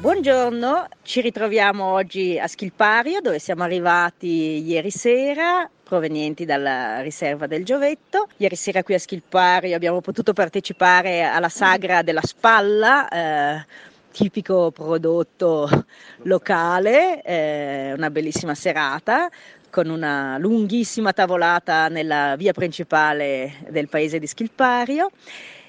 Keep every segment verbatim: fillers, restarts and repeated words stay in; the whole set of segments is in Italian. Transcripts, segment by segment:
Buongiorno, ci ritroviamo oggi a Schilpario, dove siamo arrivati ieri sera, provenienti dalla riserva del Giovetto. Ieri sera qui a Schilpario abbiamo potuto partecipare alla Sagra della Spalla, eh, tipico prodotto locale, eh, una bellissima serata con una lunghissima tavolata nella via principale del paese di Schilpario.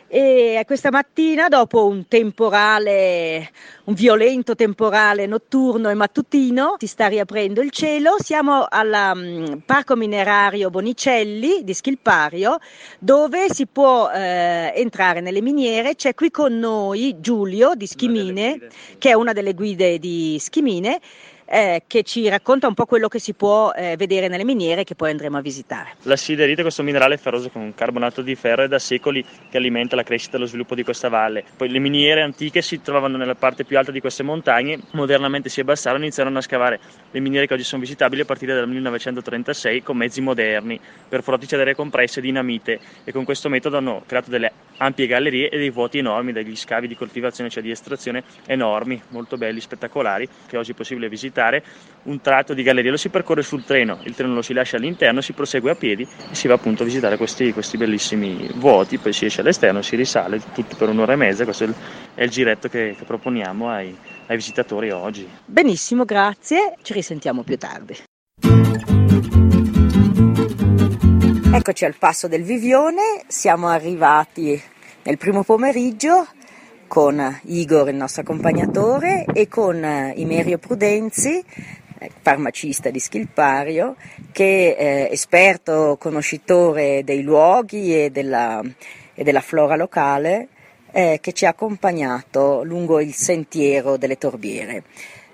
E questa mattina, dopo un temporale, un violento temporale notturno e mattutino, si sta riaprendo il cielo. Siamo al Parco Minerario Bonicelli di Schilpario, dove si può eh, entrare nelle miniere. C'è qui con noi Giulio di Schimine, che è una delle guide di Schimine, Eh, che ci racconta un po' quello che si può eh, vedere nelle miniere, che poi andremo a visitare. La siderite è questo minerale ferroso con un carbonato di ferro, è da secoli che alimenta la crescita e lo sviluppo di questa valle. Poi le miniere antiche si trovavano nella parte più alta di queste montagne, modernamente si abbassarono e iniziarono a scavare le miniere che oggi sono visitabili a partire dal millenovecentotrentasei con mezzi moderni, perforati ad aria compressa e dinamite, e con questo metodo hanno creato delle ampie gallerie e dei vuoti enormi, degli scavi di coltivazione, cioè di estrazione, enormi, molto belli, spettacolari, che oggi è possibile visitare. Un tratto di galleria lo si percorre sul treno, il treno lo si lascia all'interno, si prosegue a piedi e si va appunto a visitare questi, questi bellissimi vuoti, poi si esce all'esterno, si risale, tutto per un'ora e mezza. Questo è il, è il giretto che, che proponiamo ai, ai visitatori oggi. Benissimo, grazie, ci risentiamo più tardi. Eccoci al Passo del Vivione, siamo arrivati nel primo pomeriggio con Igor, il nostro accompagnatore, e con Imerio Prudenzi, farmacista di Schilpario, che è esperto conoscitore dei luoghi e della, e della flora locale, eh, che ci ha accompagnato lungo il sentiero delle Torbiere,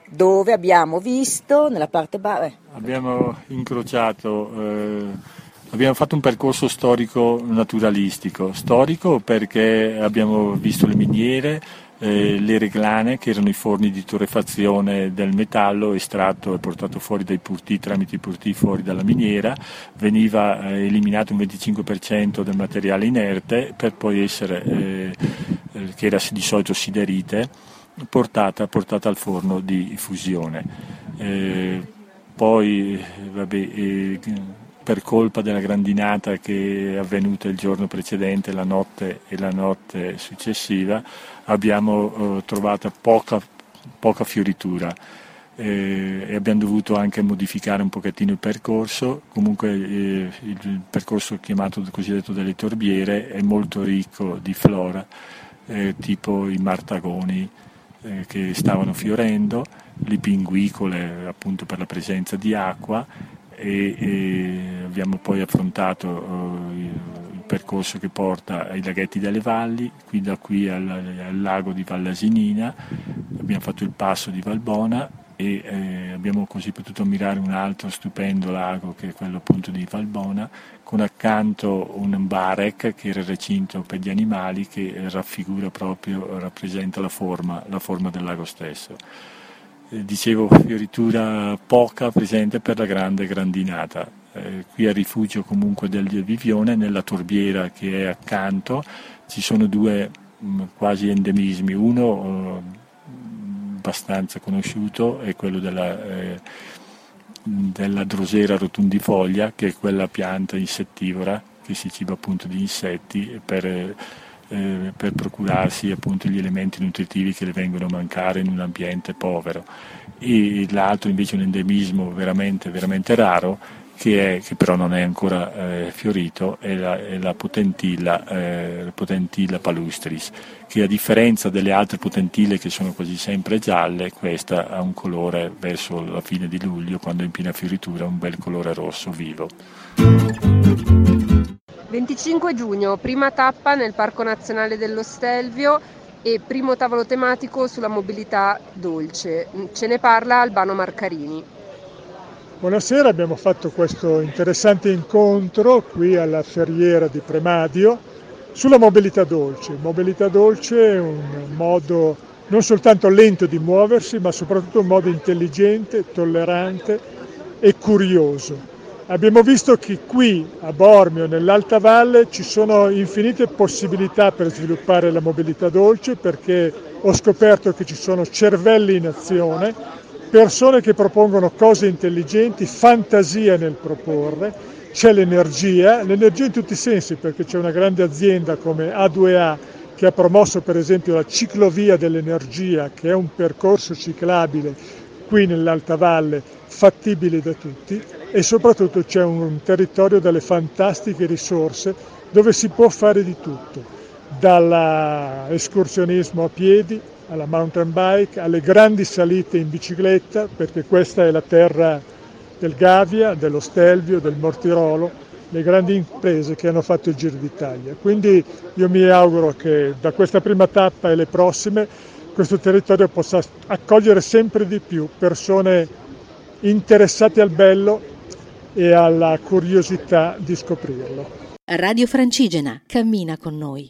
dove abbiamo visto nella parte ba- eh. abbiamo incrociato eh... Abbiamo fatto un percorso storico naturalistico, storico perché abbiamo visto le miniere, eh, le reglane, che erano i forni di torrefazione del metallo estratto e portato fuori dai purtì, tramite i purtì fuori dalla miniera. Veniva eh, eliminato un venticinque per cento del materiale inerte per poi essere, eh, che era di solito siderite, portata, portata al forno di fusione. Eh, poi, vabbè... Eh, per colpa della grandinata che è avvenuta il giorno precedente, la notte e la notte successiva, abbiamo eh, trovato poca, poca fioritura eh, e abbiamo dovuto anche modificare un pochettino il percorso. Comunque eh, il percorso chiamato cosiddetto delle Torbiere è molto ricco di flora, eh, tipo i martagoni eh, che stavano fiorendo, le pinguicole appunto per la presenza di acqua, E, e abbiamo poi affrontato uh, il percorso che porta ai laghetti delle valli, qui da qui al, al lago di Pallasinina. Abbiamo fatto il passo di Valbona e eh, abbiamo così potuto ammirare un altro stupendo lago, che è quello appunto di Valbona, con accanto un barec, che era il recinto per gli animali, che raffigura proprio, rappresenta la forma, la forma del lago stesso. Dicevo, fioritura poca presente per la grande grandinata. Eh, qui a rifugio comunque del Vivione, nella torbiera che è accanto, ci sono due mh, quasi endemismi. Uno eh, abbastanza conosciuto è quello della, eh, della drosera rotundifolia, che è quella pianta insettivora che si ciba appunto di insetti per... Eh, per procurarsi appunto gli elementi nutritivi che le vengono a mancare in un ambiente povero. E l'altro invece è un endemismo veramente veramente raro, che, è, che però non è ancora eh, fiorito, è la, è la potentilla, eh, potentilla palustris, che a differenza delle altre potentille che sono quasi sempre gialle, questa ha un colore verso la fine di luglio, quando è in piena fioritura, un bel colore rosso vivo. venticinque giugno, prima tappa nel Parco Nazionale dello Stelvio e primo tavolo tematico sulla mobilità dolce. Ce ne parla Albano Marcarini. Buonasera, abbiamo fatto questo interessante incontro qui alla Ferriera di Premadio sulla mobilità dolce. Mobilità dolce è un modo non soltanto lento di muoversi, ma soprattutto un modo intelligente, tollerante e curioso. Abbiamo visto che qui a Bormio, nell'Alta Valle, ci sono infinite possibilità per sviluppare la mobilità dolce, perché ho scoperto che ci sono cervelli in azione, persone che propongono cose intelligenti, fantasia nel proporre, c'è l'energia, l'energia in tutti i sensi, perché c'è una grande azienda come A due A che ha promosso per esempio la ciclovia dell'energia, che è un percorso ciclabile qui nell'Alta Valle, fattibile da tutti, e soprattutto c'è un territorio dalle fantastiche risorse dove si può fare di tutto, dall'escursionismo a piedi, alla mountain bike, alle grandi salite in bicicletta, perché questa è la terra del Gavia, dello Stelvio, del Mortirolo, le grandi imprese che hanno fatto il Giro d'Italia. Quindi io mi auguro che da questa prima tappa e le prossime questo territorio possa accogliere sempre di più persone interessate al bello e alla curiosità di scoprirlo. Radio Francigena, cammina con noi.